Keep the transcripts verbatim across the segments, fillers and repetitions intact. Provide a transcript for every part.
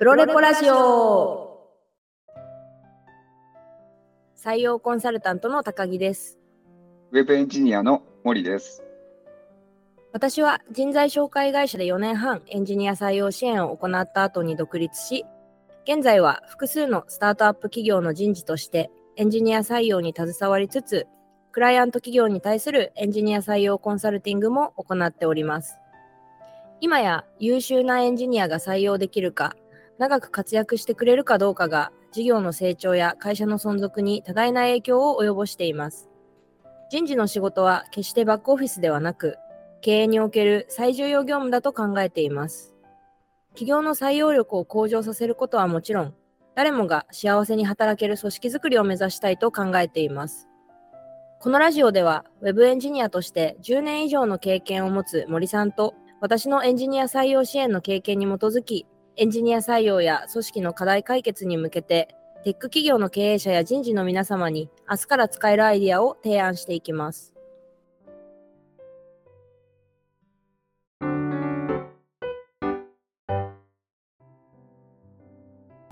プロレポラジオ採用コンサルタントの高木です。ウェブエンジニアの森です。私は人材紹介会社でよねんはんエンジニア採用支援を行った後に独立し、現在は複数のスタートアップ企業の人事としてエンジニア採用に携わりつつ、クライアント企業に対するエンジニア採用コンサルティングも行っております。今や優秀なエンジニアが採用できるか、長く活躍してくれるかどうかが事業の成長や会社の存続に多大な影響を及ぼしています。人事の仕事は決してバックオフィスではなく、経営における最重要業務だと考えています。企業の採用力を向上させることはもちろん、誰もが幸せに働ける組織づくりを目指したいと考えています。このラジオでは、ウェブエンジニアとしてじゅうねん以上の経験を持つ森さんと、私のエンジニア採用支援の経験に基づき、エンジニア採用や組織の課題解決に向けて、テック企業の経営者や人事の皆様に、明日から使えるアイディアを提案していきます。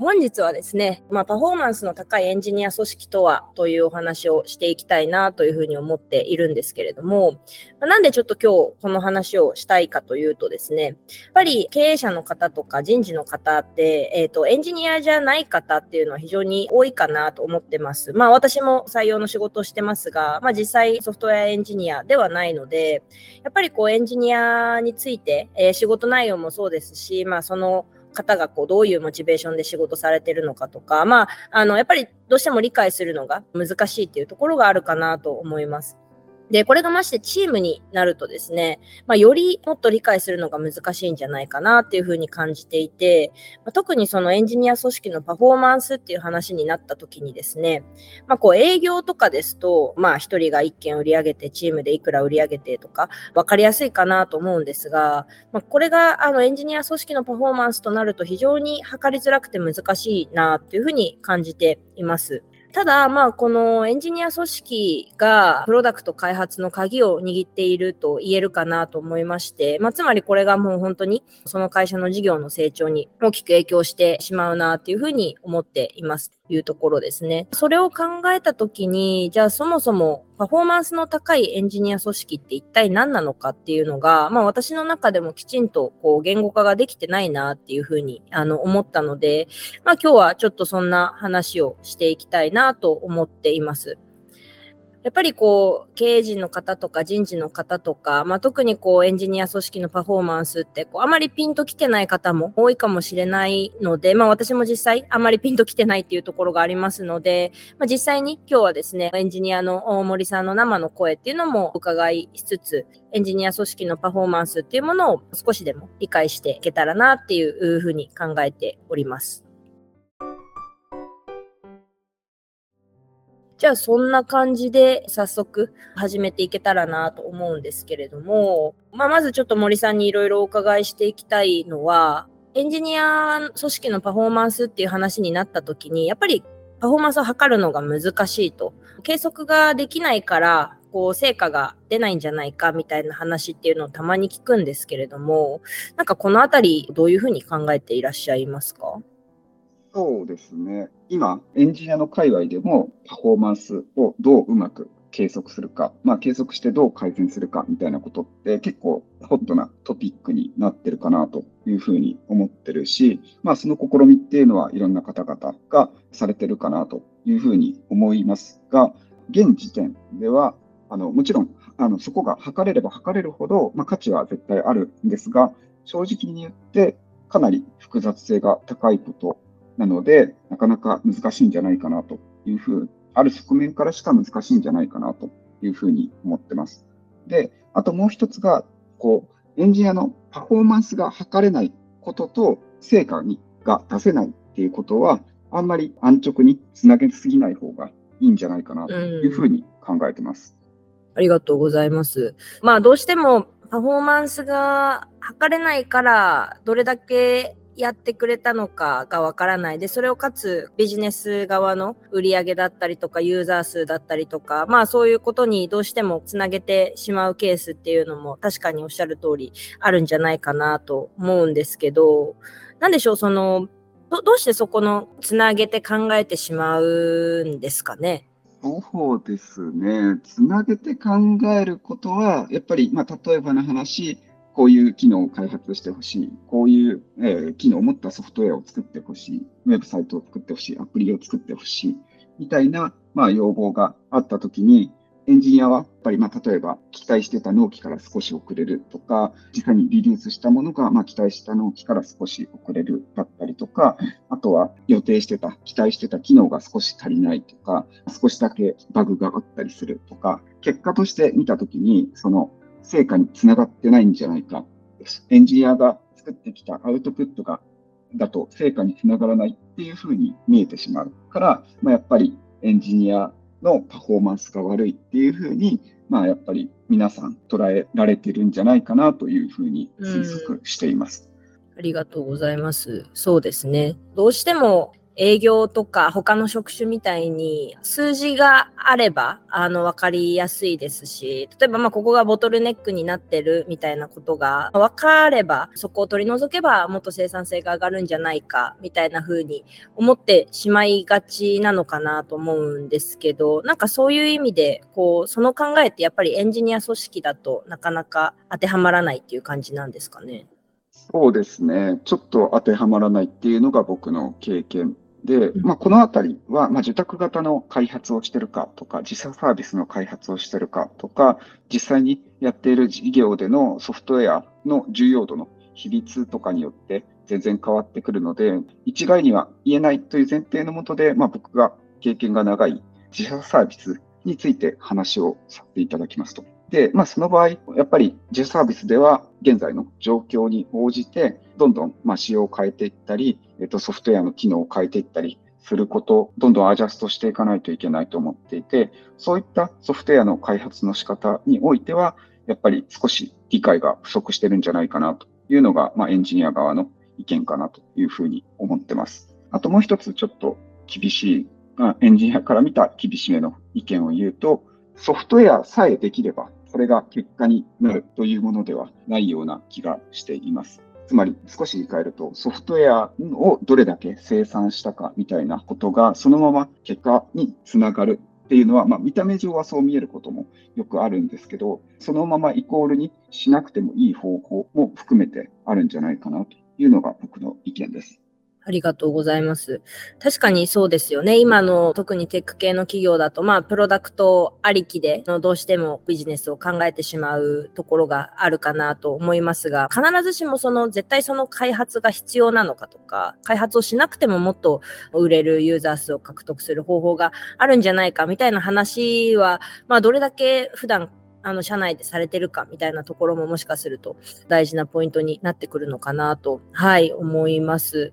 本日はですね、まあ、パフォーマンスの高いエンジニア組織とはというお話をしていきたいなというふうに思っているんですけれども、なんでちょっと今日この話をしたいかというとですね、やっぱり経営者の方とか人事の方って、えーと、エンジニアじゃない方っていうのは非常に多いかなと思ってます。まあ私も採用の仕事をしてますが、まあ実際ソフトウェアエンジニアではないので、やっぱりこうエンジニアについて、えー、仕事内容もそうですし、まあその方がこうどういうモチベーションで仕事されてるのかとか、まあ、あのやっぱりどうしても理解するのが難しいっていうところがあるかなと思います。で、これがましてチームになるとですね、まあ、よりもっと理解するのが難しいんじゃないかなっていうふうに感じていて、まあ、特にそのエンジニア組織のパフォーマンスっていう話になった時にですね、まあ、こう営業とかですと、まあ一人が一件売り上げてチームでいくら売り上げてとか分かりやすいかなと思うんですが、まあ、これがあのエンジニア組織のパフォーマンスとなると非常に測りづらくて難しいなっていうふうに感じています。ただ、まあ、このエンジニア組織がプロダクト開発の鍵を握っていると言えるかなと思いまして、まあ、つまりこれがもう本当にその会社の事業の成長に大きく影響してしまうなというふうに思っていますというところですね。それを考えたときに、じゃあそもそもパフォーマンスの高いエンジニア組織って一体何なのかっていうのが、まあ私の中でもきちんとこう言語化ができてないなっていうふうにあの思ったので、まあ今日はちょっとそんな話をしていきたいなと思っています。やっぱりこう経営陣の方とか人事の方とか、まあ、特にこうエンジニア組織のパフォーマンスってこうあまりピンときてない方も多いかもしれないので、まあ、私も実際あまりピンときてないっていうところがありますので、まあ、実際に今日はですねエンジニアの森さんの生の声っていうのも伺いしつつ、エンジニア組織のパフォーマンスっていうものを少しでも理解していけたらなっていうふうに考えております。じゃあそんな感じで早速始めていけたらなと思うんですけれども、まあ、まずちょっと森さんにいろいろお伺いしていきたいのは、エンジニア組織のパフォーマンスっていう話になった時に、やっぱりパフォーマンスを測るのが難しいと、計測ができないからこう成果が出ないんじゃないかみたいな話っていうのをたまに聞くんですけれども、なんかこのあたりどういうふうに考えていらっしゃいますか？そうですね。今、エンジニアの界隈でもパフォーマンスをどううまく計測するか、まあ、計測してどう改善するかみたいなことって結構ホットなトピックになってるかなというふうに思ってるし、まあ、その試みっていうのはいろんな方々がされてるかなというふうに思いますが、現時点ではあのもちろんあのそこが測れれば測れるほど、まあ、価値は絶対あるんですが、正直に言ってかなり複雑性が高いことなので、なかなか難しいんじゃないかなというふう、ある側面からしか難しいんじゃないかなというふうに思ってます。で、あともう一つが、こう、エンジニアのパフォーマンスが測れないことと、成果が出せないっていうことは、あんまり安直につなげすぎない方がいいんじゃないかなというふうに考えてます。ありがとうございます。まあ、どうしてもパフォーマンスが測れないから、どれだけやってくれたのかがわからないで、それをかつビジネス側の売り上げだったりとかユーザー数だったりとか、まあそういうことにどうしてもつなげてしまうケースっていうのも確かにおっしゃる通りあるんじゃないかなと思うんですけど、なんでしょう、そのど, どうしてそこのつなげて考えてしまうんですかね。そうですね。つなげて考えることはやっぱり、まあ、例えばの話、こういう機能を開発してほしい、こういう、えー、機能を持ったソフトウェアを作ってほしい、ウェブサイトを作ってほしい、アプリを作ってほしいみたいな、まあ、要望があったときに、エンジニアはやっぱり、まあ、例えば期待してた納期から少し遅れるとか、実際にリリースしたものが、まあ、期待した納期から少し遅れるだったりとか、あとは予定してた、期待してた機能が少し足りないとか、少しだけバグがあったりするとか、結果として見たときに、その成果につながってないんじゃないか。エンジニアが作ってきたアウトプットが、だと成果につながらないっていうふうに見えてしまうから、まあ、やっぱりエンジニアのパフォーマンスが悪いっていうふうに、まあ、やっぱり皆さん捉えられてるんじゃないかなというふうに推測しています。ありがとうございます。そうですね。どうしても営業とか他の職種みたいに数字があればあの分かりやすいですし、例えばまあここがボトルネックになってるみたいなことが分かれば、そこを取り除けばもっと生産性が上がるんじゃないかみたいな風に思ってしまいがちなのかなと思うんですけど、なんかそういう意味でこうその考えってやっぱりエンジニア組織だとなかなか当てはまらないっていう感じなんですかね。そうですね。ちょっと当てはまらないっていうのが僕の経験で、まあ、このあたりは、まあ、受託型の開発をしてるかとか、自社サービスの開発をしてるかとか、実際にやっている事業でのソフトウェアの重要度の比率とかによって全然変わってくるので、一概には言えないという前提のもとで、まあ、僕が経験が長い自社サービスについて話をさせていただきますと。で、まあ、その場合、やっぱり自社サービスでは現在の状況に応じて、どんどんまあ仕様を変えていったり、えっと、ソフトウェアの機能を変えていったりすることをどんどんアジャストしていかないといけないと思っていて、そういったソフトウェアの開発の仕方においては、やっぱり少し理解が不足してるんじゃないかなというのが、まあ、エンジニア側の意見かなというふうに思ってます。あともう一つちょっと厳しい、エンジニアから見た厳しめの意見を言うと、ソフトウェアさえできれば、それが結果になるというものではないような気がしています。つまり少し言い換えると、ソフトウェアをどれだけ生産したかみたいなことがそのまま結果につながるっていうのは、まあ、見た目上はそう見えることもよくあるんですけど、そのままイコールにしなくてもいい方法も含めてあるんじゃないかなというのが僕の意見です。ありがとうございます。確かにそうですよね。今の特にテック系の企業だと、まあ、プロダクトありきでどうしてもビジネスを考えてしまうところがあるかなと思いますが、必ずしもその絶対その開発が必要なのかとか、開発をしなくてももっと売れるユーザー数を獲得する方法があるんじゃないかみたいな話は、まあ、どれだけ普段あの社内でされてるかみたいなところももしかすると大事なポイントになってくるのかなと、はい、思います。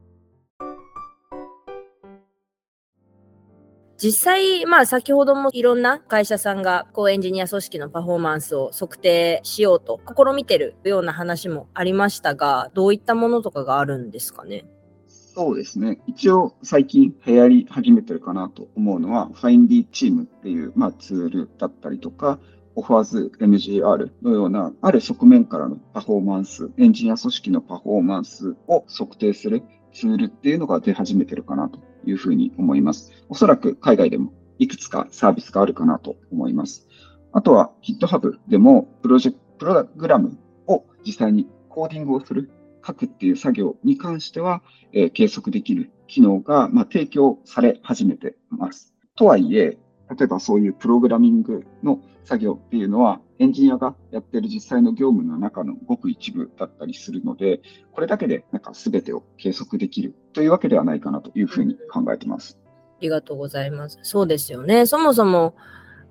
実際、まあ先ほどもいろんな会社さんがこうエンジニア組織のパフォーマンスを測定しようと試みてるような話もありましたが、どういったものとかがあるんですかね。そうですね。一応最近流行り始めてるかなと思うのは、Findy Team っていう、まあ、ツールだったりとか、Offers エムジーアール のようなある側面からのパフォーマンス、エンジニア組織のパフォーマンスを測定するツールっていうのが出始めてるかなというふうに思います。おそらく海外でもいくつかサービスがあるかなと思います。あとは GitHub でもプロジェクト、プログラムを実際にコーディングをする、書くっていう作業に関しては、えー、計測できる機能が、まあ、提供され始めています。とはいえ、例えばそういうプログラミングの作業っていうのはエンジニアがやっている実際の業務の中のごく一部だったりするので、これだけでなんか全てを計測できるというわけではないかなというふうに考えています。ありがとうございます。そうですよね。そもそも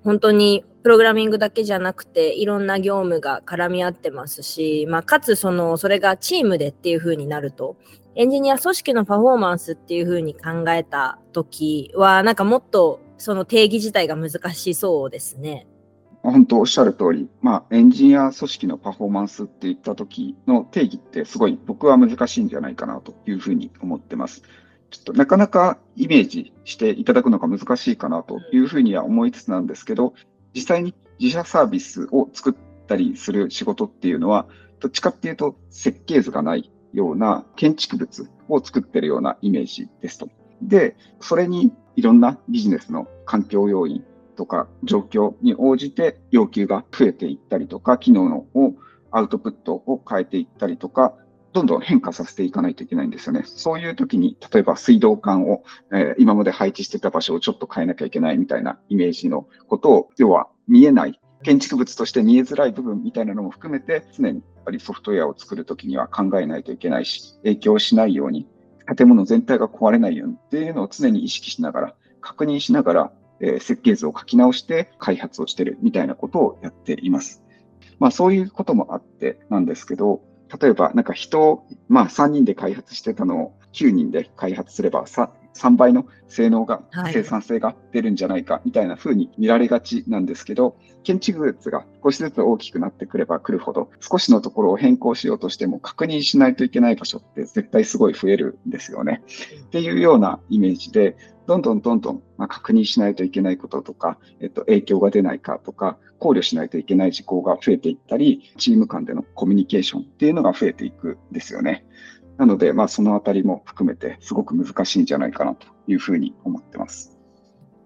本当にプログラミングだけじゃなくていろんな業務が絡み合ってますし、まあ、かつそのそれがチームでっていうふうになると、エンジニア組織のパフォーマンスっていうふうに考えたときは、なんかもっとその定義自体が難しそうですね。本当おっしゃる通り、まあ、エンジニア組織のパフォーマンスっていった時の定義ってすごい僕は難しいんじゃないかなというふうに思ってます。ちょっとなかなかイメージしていただくのが難しいかなというふうには思いつつなんですけど、実際に自社サービスを作ったりする仕事っていうのは、どっちかっていうと設計図がないような建築物を作ってるようなイメージですと。で、それにいろんなビジネスの環境要因とか状況に応じて要求が増えていったりとか、機能のアウトプットを変えていったりとか、どんどん変化させていかないといけないんですよね。そういう時に、例えば水道管を、えー、今まで配置してた場所をちょっと変えなきゃいけないみたいなイメージのことを、要は見えない、建築物として見えづらい部分みたいなのも含めて、常にやっぱりソフトウェアを作る時には考えないといけないし、影響しないように、建物全体が壊れないようにっていうのを常に意識しながら、確認しながら、えー、設計図を書き直して開発をしてるみたいなことをやっています。まあそういうこともあってなんですけど、例えばなんか人を、まあ、さんにんで開発してたのをきゅうにんで開発すれば 3, 3倍の性能が、生産性が出るんじゃないかみたいな風に見られがちなんですけど、建築物が少しずつ大きくなってくればくるほど、少しのところを変更しようとしても確認しないといけない場所って絶対すごい増えるんですよね。っていうようなイメージで、どんどんどんどんまあ確認しないといけないこととか、えっと、影響が出ないかとか、考慮しないといけない事項が増えていったり、チーム間でのコミュニケーションっていうのが増えていくんですよね。なので、まあ、そのあたりも含めてすごく難しいんじゃないかなというふうに思ってます。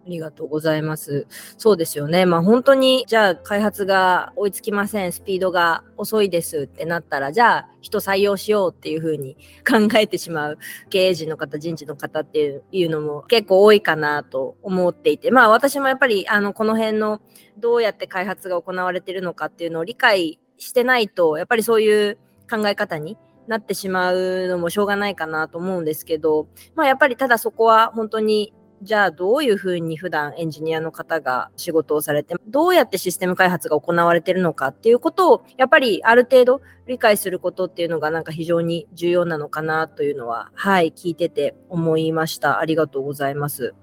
ありがとうございます。そうですよね。まあ本当に、じゃあ開発が追いつきません、スピードが遅いですってなったら、じゃあ人採用しようっていう風に考えてしまう経営陣の方、人事の方っていうのも結構多いかなと思っていて、まあ私もやっぱりあのこの辺のどうやって開発が行われているのかっていうのを理解してないと、やっぱりそういう考え方になってしまうのもしょうがないかなと思うんですけど、まあやっぱりただそこは本当に、じゃあどういうふうに普段エンジニアの方が仕事をされて、どうやってシステム開発が行われているのかっていうことを、やっぱりある程度理解することっていうのがなんか非常に重要なのかなというのは、はい、聞いてて思いました。ありがとうございます。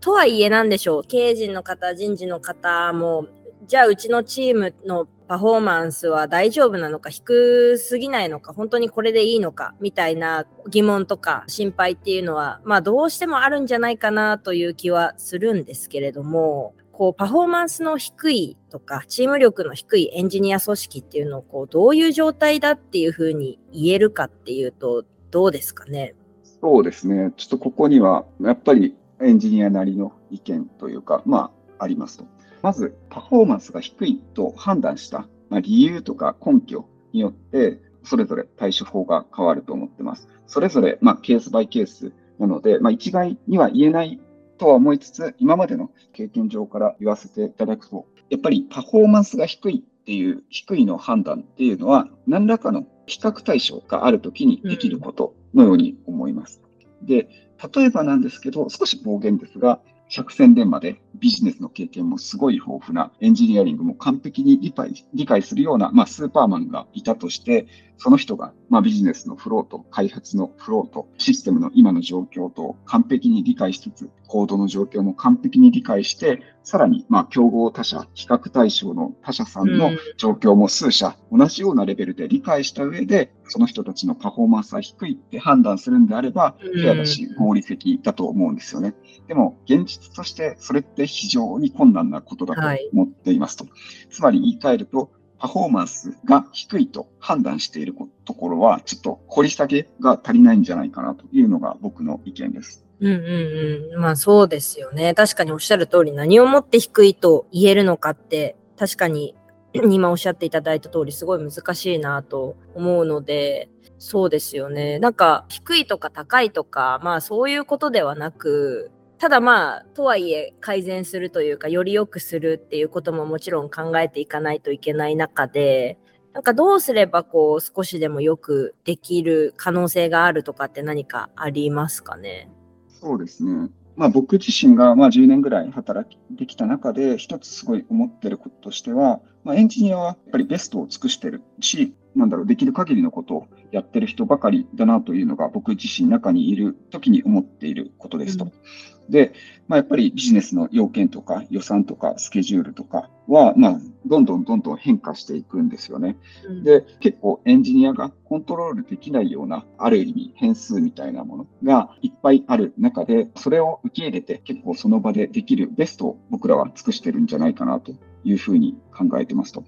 とはいえなんでしょう、経営陣の方、人事の方も、じゃあうちのチームのパフォーマンスは大丈夫なのか、低すぎないのか、本当にこれでいいのかみたいな疑問とか心配っていうのは、まあどうしてもあるんじゃないかなという気はするんですけれども、こうパフォーマンスの低いとかチーム力の低いエンジニア組織っていうのをこうどういう状態だっていうふうに言えるかっていうと、どうですかね。そうですね。ちょっとここにはやっぱりエンジニアなりの意見というか、まあありますと。まずパフォーマンスが低いと判断した理由とか根拠によってそれぞれ対処法が変わると思ってます。それぞれまあケースバイケースなので、まあ、一概には言えないとは思いつつ、今までの経験上から言わせていただくと、やっぱりパフォーマンスが低いっていう低いの判断っていうのは、何らかの比較対象があるときにできることのように思います、うん、で、例えばなんですけど、少し暴言ですが、百戦錬磨でビジネスの経験もすごい豊富な、エンジニアリングも完璧に理解、理解するような、まあ、スーパーマンがいたとして、その人が、まあ、ビジネスのフローと開発のフローとシステムの今の状況と完璧に理解しつつ、コードの状況も完璧に理解して、さらに、まあ、競合他社、比較対象の他社さんの状況も数社、同じようなレベルで理解した上で、その人たちのパフォーマンスは低いって判断するんであれば、フェアだし、合理的だと思うんですよね。でも、現実としてそれって非常に困難なことだと思っていますと。はい、つまり言い換えると、パフォーマンスが低いと判断しているところは、ちょっと掘り下げが足りないんじゃないかなというのが僕の意見です。うんうんうん。まあそうですよね。確かにおっしゃる通り、何をもって低いと言えるのかって、確かに今おっしゃっていただいた通り、すごい難しいなと思うので、そうですよね。なんか低いとか高いとか、まあそういうことではなく、ただまあとはいえ改善するというか、より良くするっていうことももちろん考えていかないといけない中で、なんかどうすればこう少しでもよくできる可能性があるとかって何かありますかね。そうですね。まあ、僕自身がまあじゅうねんぐらい働いてきた中で、一つすごい思ってることとしては、まあ、エンジニアはやっぱりベストを尽くしてるし、なんだろう、できる限りのことをやってる人ばかりだなというのが、僕自身中にいる時に思っていることですと。うん、で、まあ、やっぱりビジネスの要件とか予算とかスケジュールとかは、まあ、どんどんどんどん変化していくんですよね。うん、で、結構エンジニアがコントロールできないような、ある意味変数みたいなものがいっぱいある中で、それを受け入れて結構その場でできるベストを僕らは尽くしてるんじゃないかなというふうに考えてますと。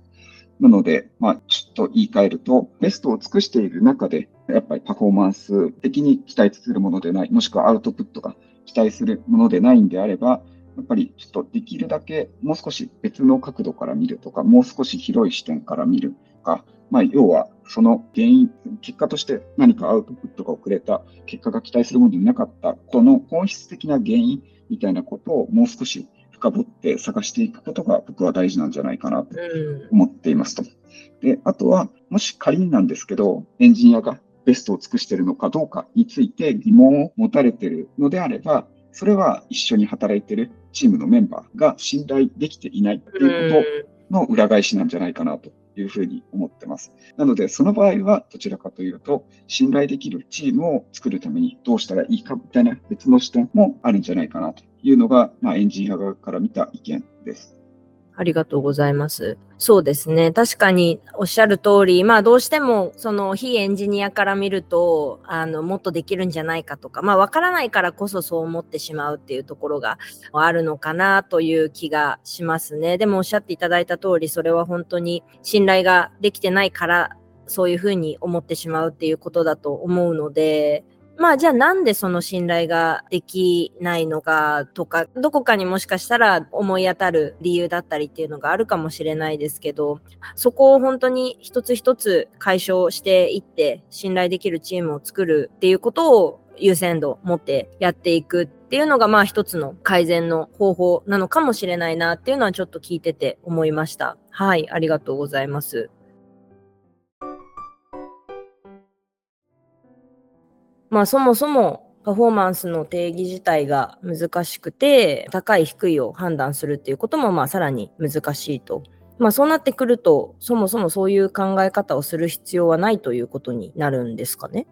なので、まあ、ちょっと言い換えると、ベストを尽くしている中で、やっぱりパフォーマンス的に期待するものでない、もしくはアウトプットが期待するものでないんであれば、やっぱりちょっとできるだけもう少し別の角度から見るとか、もう少し広い視点から見るとか、まあ、要はその原因、結果として何かアウトプットが遅れた、結果が期待するものでなかった、この本質的な原因みたいなことをもう少し深掘って探していくことが僕は大事なんじゃないかなと思っていますと。で、あとは、もし仮になんですけど、エンジニアがベストを尽くしているのかどうかについて疑問を持たれているのであれば、それは一緒に働いているチームのメンバーが信頼できていないということの裏返しなんじゃないかなというふうに思ってます。なので、その場合はどちらかというと、信頼できるチームを作るためにどうしたらいいかみたいな別の視点もあるんじゃないかなというのが、まあ、エンジニア側から見た意見です。ありがとうございます。そうですね。確かにおっしゃる通り、まあどうしてもその非エンジニアから見ると、あの、もっとできるんじゃないかとか、まあわからないからこそそう思ってしまうっていうところがあるのかなという気がしますね。でもおっしゃっていただいた通り、それは本当に信頼ができてないから、そういうふうに思ってしまうっていうことだと思うので、まあじゃあなんでその信頼ができないのかとか、どこかにもしかしたら思い当たる理由だったりっていうのがあるかもしれないですけど、そこを本当に一つ一つ解消していって、信頼できるチームを作るっていうことを優先度を持ってやっていくっていうのが、まあ一つの改善の方法なのかもしれないなっていうのはちょっと聞いてて思いました。はい、ありがとうございます。まあそもそもパフォーマンスの定義自体が難しくて、高い低いを判断するっていうこともまあさらに難しいと。まあそうなってくると、そもそもそういう考え方をする必要はないということになるんですかね。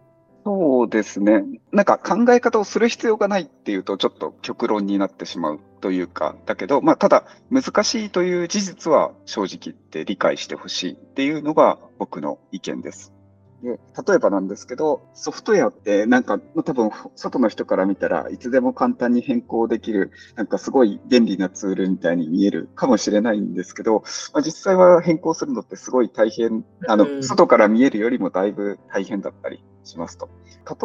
そうですね。なんか考え方をする必要がないっていうとちょっと極論になってしまうというか、だけど、まあただ難しいという事実は正直言って理解してほしいっていうのが僕の意見です。で、例えばなんですけど、ソフトウェアってなんか多分外の人から見たらいつでも簡単に変更できる、なんかすごい便利なツールみたいに見えるかもしれないんですけど、まあ、実際は変更するのってすごい大変、あの外から見えるよりもだいぶ大変だったりしますと。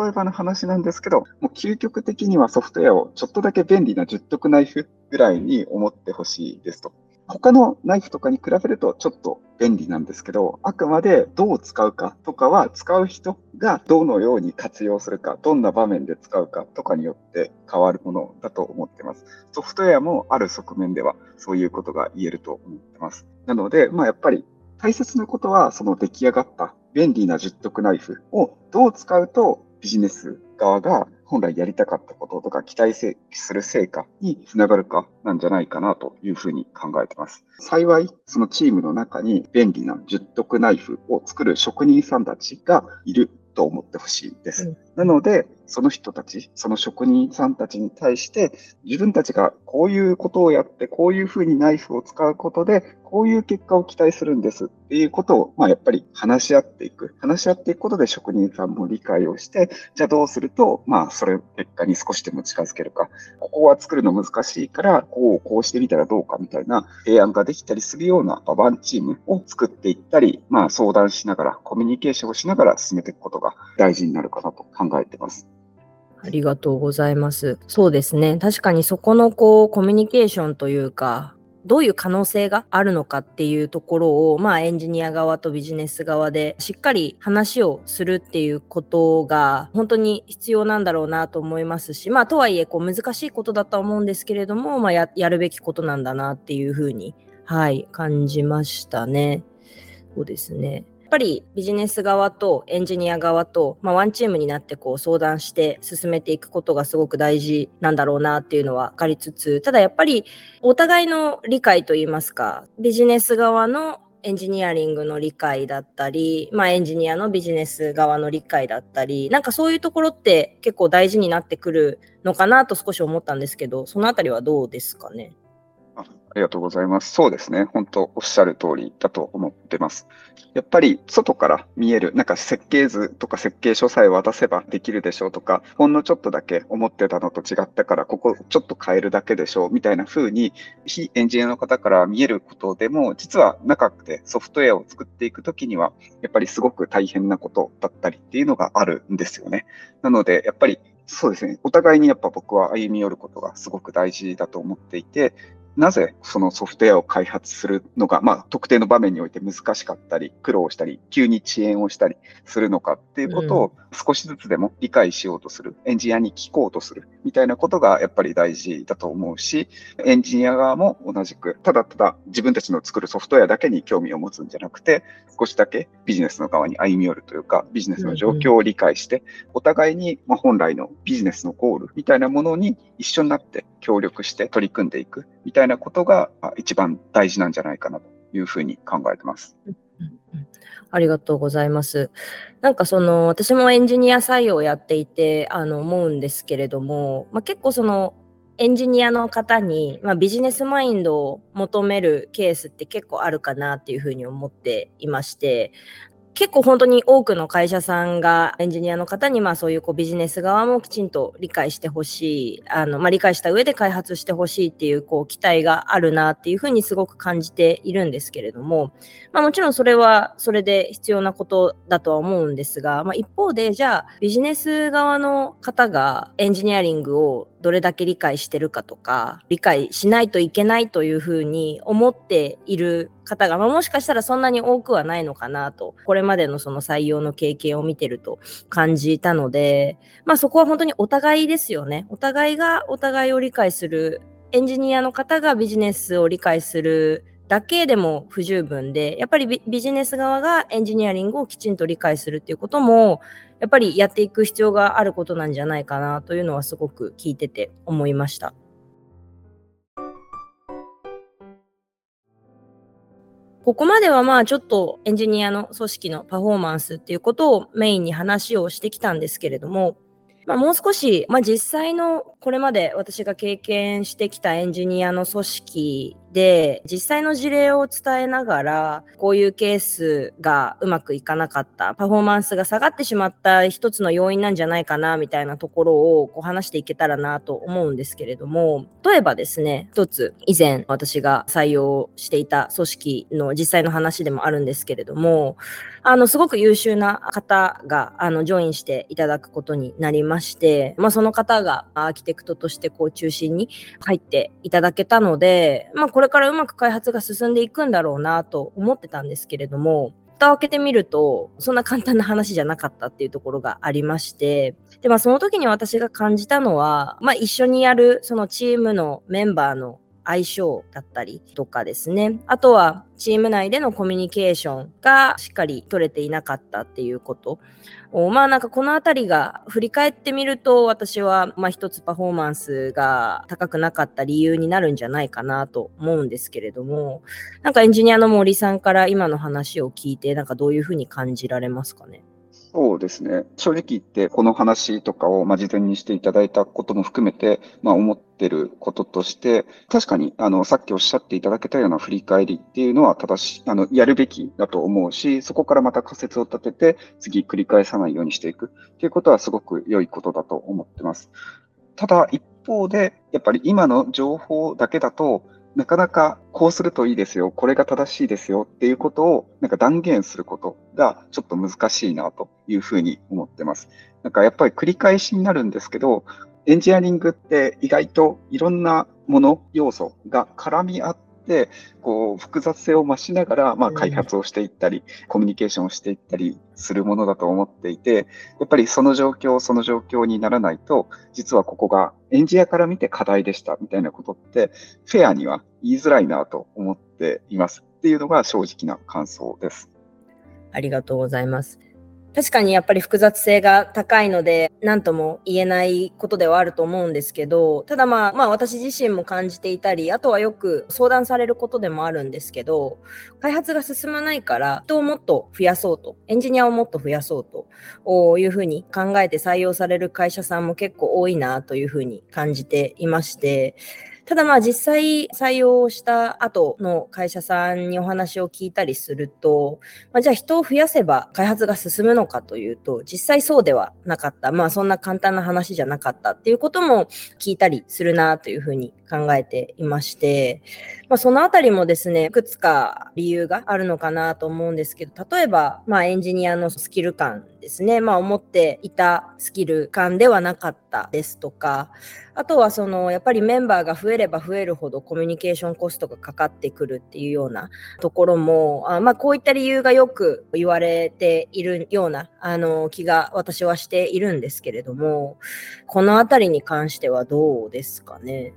例えばの話なんですけど、もう究極的にはソフトウェアをちょっとだけ便利な十徳ナイフぐらいに思ってほしいですと。他のナイフとかに比べるとちょっと便利なんですけど、あくまでどう使うかとかは、使う人がどのように活用するか、どんな場面で使うかとかによって変わるものだと思ってます。ソフトウェアもある側面ではそういうことが言えると思ってます。なので、まあ、やっぱり大切なことは、その出来上がった便利な十徳ナイフをどう使うとビジネス側が本来やりたかったこととか期待する成果につながるかなんじゃないかなというふうに考えています。幸い、そのチームの中に便利な十徳ナイフを作る職人さんたちがいると思ってほしいです。うん、なので、その人たち、その職人さんたちに対して、自分たちがこういうことをやって、こういうふうにナイフを使うことで、こういう結果を期待するんですっていうことを、まあ、やっぱり話し合っていく。話し合っていくことで職人さんも理解をして、じゃあどうすると、まあ、それ結果に少しでも近づけるか。ここは作るの難しいから、こう、こうしてみたらどうかみたいな提案ができたりするようなワンチームを作っていったり、まあ、相談しながら、コミュニケーションをしながら進めていくことが大事になるかなと考えています。ありがとうございます。そうですね。確かにそこのこうコミュニケーションというか、どういう可能性があるのかっていうところを、まあエンジニア側とビジネス側でしっかり話をするっていうことが本当に必要なんだろうなと思いますし、まあとはいえこう難しいことだとは思うんですけれども、まあ や, やるべきことなんだなっていうふうに、はい、感じましたね。そうですね。やっぱりビジネス側とエンジニア側と、まあ、ワンチームになってこう相談して進めていくことがすごく大事なんだろうなっていうのは分かりつつ、ただやっぱりお互いの理解といいますか、ビジネス側のエンジニアリングの理解だったり、まあ、エンジニアのビジネス側の理解だったり、なんかそういうところって結構大事になってくるのかなと少し思ったんですけど、そのあたりはどうですかね。ありがとうございます。そうですね。本当おっしゃる通りだと思ってます。やっぱり外から見える、なんか設計図とか設計書さえ渡せばできるでしょうとか、ほんのちょっとだけ思ってたのと違ったから、ここちょっと変えるだけでしょうみたいな風に、非エンジニアの方から見えることでも、実は中でソフトウェアを作っていくときには、やっぱりすごく大変なことだったりっていうのがあるんですよね。なので、やっぱりそうですね。お互いにやっぱ僕は歩み寄ることがすごく大事だと思っていて、なぜそのソフトウェアを開発するのが、まあ、特定の場面において難しかったり苦労したり急に遅延をしたりするのかっていうことを少しずつでも理解しようとする、エンジニアに聞こうとするみたいなことがやっぱり大事だと思うし、エンジニア側も同じくただただ自分たちの作るソフトウェアだけに興味を持つんじゃなくて、少しだけビジネスの側に歩み寄るというか、ビジネスの状況を理解してお互いに本来のビジネスのゴールみたいなものに一緒になって協力して取り組んでいくみたいなことが一番大事なんじゃないかなというふうに考えてます。ありがとうございます。なんかその私もエンジニア採用をやっていてあの思うんですけれども、まあ、結構そのエンジニアの方に、まあ、ビジネスマインドを求めるケースって結構あるかなっていうふうに思っていまして。結構本当に多くの会社さんがエンジニアの方にまあそういうこうビジネス側もきちんと理解してほしい、あのまあ理解した上で開発してほしいっていうこう期待があるなっていうふうにすごく感じているんですけれども、まあもちろんそれはそれで必要なことだとは思うんですが、まあ一方でじゃあビジネス側の方がエンジニアリングをどれだけ理解してるかとか、理解しないといけないというふうに思っている方が、まあ、もしかしたらそんなに多くはないのかなと、これまでのその採用の経験を見てると感じたので、まあそこは本当にお互いですよね。お互いがお互いを理解する、エンジニアの方がビジネスを理解するだけでも不十分で、やっぱり ビ, ビジネス側がエンジニアリングをきちんと理解するっていうこともやっぱりやっていく必要があることなんじゃないかなというのはすごく聞いてて思いました。ここまではまあちょっとエンジニアの組織のパフォーマンスっていうことをメインに話をしてきたんですけれども、まあ、もう少し、まあ、実際のこれまで私が経験してきたエンジニアの組織で実際の事例を伝えながら、こういうケースがうまくいかなかった、パフォーマンスが下がってしまった一つの要因なんじゃないかなみたいなところをこう話していけたらなと思うんですけれども、例えばですね、一つ以前私が採用していた組織の実際の話でもあるんですけれども、あのすごく優秀な方があのジョインしていただくことになりまして、まあ、その方がアーキテクトとしてこう中心に入っていただけたので、まあ、これからうまく開発が進んでいくんだろうなと思ってたんですけれども、蓋を開けてみるとそんな簡単な話じゃなかったっていうところがありまして、で、まあ、その時に私が感じたのは、まあ、一緒にやるそのチームのメンバーの相性だったりとかですね、あとはチーム内でのコミュニケーションがしっかり取れていなかったっていうこと、まあなんかこのあたりが振り返ってみると、私はまあ一つパフォーマンスが高くなかった理由になるんじゃないかなと思うんですけれども、なんかエンジニアの森さんから今の話を聞いて、なんかどういうふうに感じられますかね。そうですね。正直言ってこの話とかをまあ事前にしていただいたことも含めて、まあ、思ってることとして、確かにあのさっきおっしゃっていただけたような振り返りっていうのは正しい、あのやるべきだと思うし、そこからまた仮説を立てて次繰り返さないようにしていくっていうことはすごく良いことだと思ってます。ただ一方でやっぱり今の情報だけだと、なかなかこうするといいですよ、これが正しいですよっていうことをなんか断言することがちょっと難しいなというふうに思ってます。なんかやっぱり繰り返しになるんですけど、エンジニアリングって意外といろんなもの、要素が絡み合ってでこう複雑性を増しながら、まあ、開発をしていったり、うん、コミュニケーションをしていったりするものだと思っていて、やっぱりその状況その状況にならないと、実はここがエンジニアから見て課題でしたみたいなことってフェアには言いづらいなと思っていますっていうのが正直な感想です。ありがとうございます。確かにやっぱり複雑性が高いので何とも言えないことではあると思うんですけど、ただまあ、まあ私自身も感じていたり、あとはよく相談されることでもあるんですけど、開発が進まないから人をもっと増やそうと、エンジニアをもっと増やそうというふうに考えて採用される会社さんも結構多いなというふうに感じていまして、ただまあ実際採用した後の会社さんにお話を聞いたりすると、まあ、じゃあ人を増やせば開発が進むのかというと実際そうではなかった、まあ、そんな簡単な話じゃなかったっていうことも聞いたりするなというふうに考えていまして、まあ、そのあたりもですねいくつか理由があるのかなと思うんですけど、例えばまあエンジニアのスキル感ですね、まあ、思っていたスキル感ではなかったですとか、あとはそのやっぱりメンバーが増えれば増えるほどコミュニケーションコストがかかってくるっていうようなところも、あまあこういった理由がよく言われているようなあの気が私はしているんですけれども、このあたりに関してはどうですかね。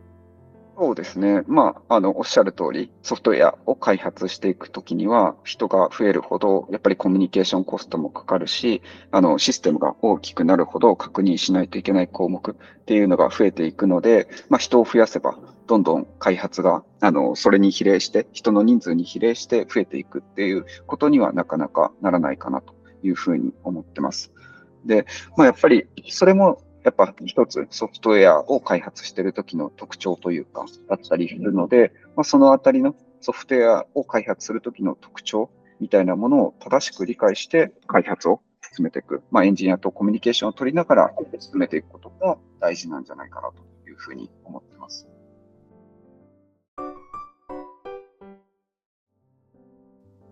そうですね、まあ、あのおっしゃる通りソフトウェアを開発していくときには人が増えるほどやっぱりコミュニケーションコストもかかるし、あのシステムが大きくなるほど確認しないといけない項目っていうのが増えていくので、まあ、人を増やせばどんどん開発があのそれに比例して人の人数に比例して増えていくっていうことにはなかなかならないかなというふうに思ってます。で、まあ、やっぱりそれもやっぱ一つソフトウェアを開発している時の特徴というかだったりするので、まあ、そのあたりのソフトウェアを開発する時の特徴みたいなものを正しく理解して開発を進めていく、まあ、エンジニアとコミュニケーションを取りながら進めていくことが大事なんじゃないかなというふうに思っています。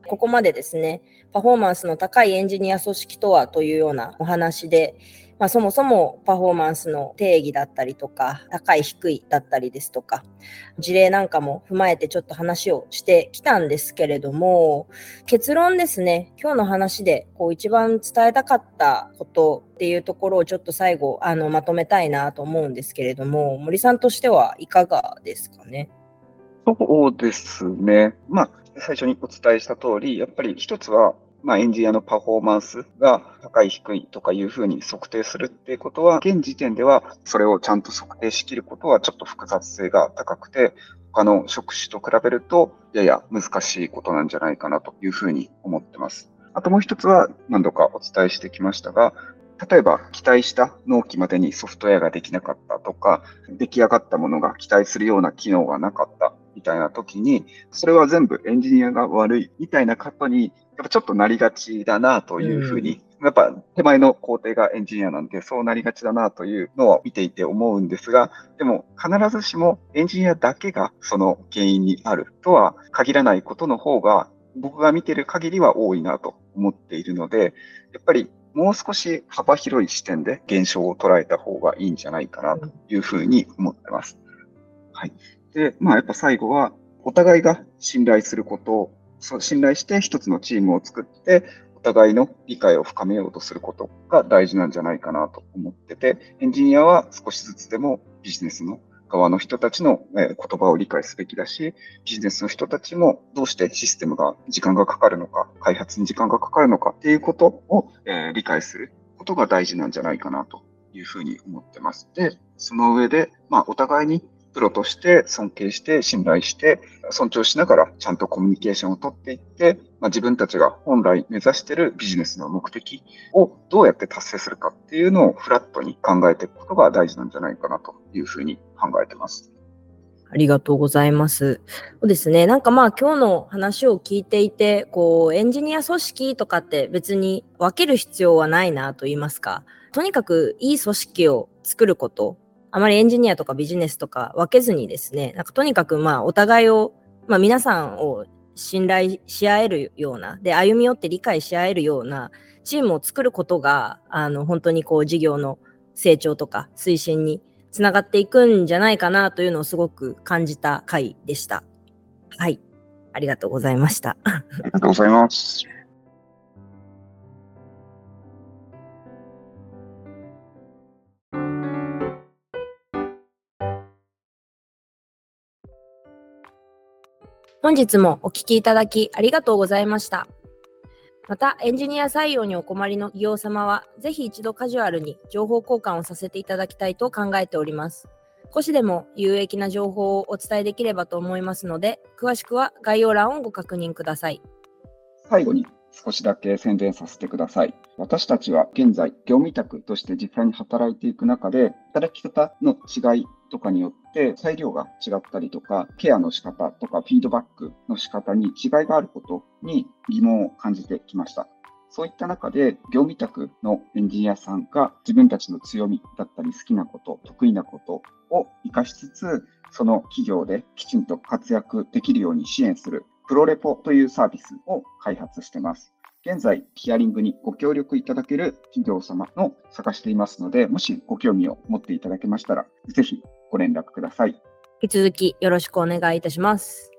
ここまでですね、パフォーマンスの高いエンジニア組織とはというようなお話で、まあ、そもそもパフォーマンスの定義だったりとか、高い低いだったりですとか、事例なんかも踏まえてちょっと話をしてきたんですけれども、結論ですね、今日の話でこう一番伝えたかったことっていうところをちょっと最後あのまとめたいなと思うんですけれども、森さんとしてはいかがですかね。そうですね、まあ、最初にお伝えした通り、やっぱり一つはまあ、エンジニアのパフォーマンスが高い低いとかいうふうに測定するっていうことは、現時点ではそれをちゃんと測定しきることはちょっと複雑性が高くて、他の職種と比べるとやや難しいことなんじゃないかなというふうに思ってます。あともう一つは何度かお伝えしてきましたが、例えば期待した納期までにソフトウェアができなかったとか、出来上がったものが期待するような機能がなかったみたいな時に、それは全部エンジニアが悪いみたいなことにやっぱちょっとなりがちだなというふうに、うん、やっぱ手前の工程がエンジニアなんでそうなりがちだなというのを見ていて思うんですが、でも必ずしもエンジニアだけがその原因にあるとは限らないことの方が僕が見ている限りは多いなと思っているので、やっぱりもう少し幅広い視点で現象を捉えた方がいいんじゃないかなというふうに思ってます。はい。で、まあやっぱ最後はお互いが信頼することを信頼して一つのチームを作ってお互いの理解を深めようとすることが大事なんじゃないかなと思ってて、エンジニアは少しずつでもビジネスの側の人たちの言葉を理解すべきだし、ビジネスの人たちもどうしてシステムが時間がかかるのか、開発に時間がかかるのかっていうことを理解することが大事なんじゃないかなというふうに思ってます。で、その上で、まあ、お互いにプロとして尊敬して信頼して尊重しながらちゃんとコミュニケーションを取っていって、まあ、自分たちが本来目指しているビジネスの目的をどうやって達成するかっていうのをフラットに考えていくことが大事なんじゃないかなというふうに考えてます。ありがとうございます。そうですね。なんかまあ今日の話を聞いていて、こうエンジニア組織とかって別に分ける必要はないなと言いますか、とにかくいい組織を作ること。あまりエンジニアとかビジネスとか分けずにですね、なんかとにかくまあお互いを、まあ、皆さんを信頼し合えるようなで歩み寄って理解し合えるようなチームを作ることがあの本当にこう事業の成長とか推進につながっていくんじゃないかなというのをすごく感じた回でした。はい、ありがとうございました。ありがとうございます。本日もお聞きいただきありがとうございました。また、エンジニア採用にお困りの企業様は、ぜひ一度カジュアルに情報交換をさせていただきたいと考えております。少しでも有益な情報をお伝えできればと思いますので、詳しくは概要欄をご確認ください。最後に少しだけ宣伝させてください。私たちは現在、業務委託として実際に働いていく中で、働き方の違いとかによって裁量が違ったりとか、ケアの仕方とかフィードバックの仕方に違いがあることに疑問を感じてきました。そういった中で、業務委託のエンジニアさんが自分たちの強みだったり好きなこと、得意なことを活かしつつ、その企業できちんと活躍できるように支援するプロレポというサービスを開発しています。現在、ヒアリングにご協力いただける企業様を探していますので、もしご興味を持っていただけましたら、ぜひご連絡ください。引き続きよろしくお願いいたします。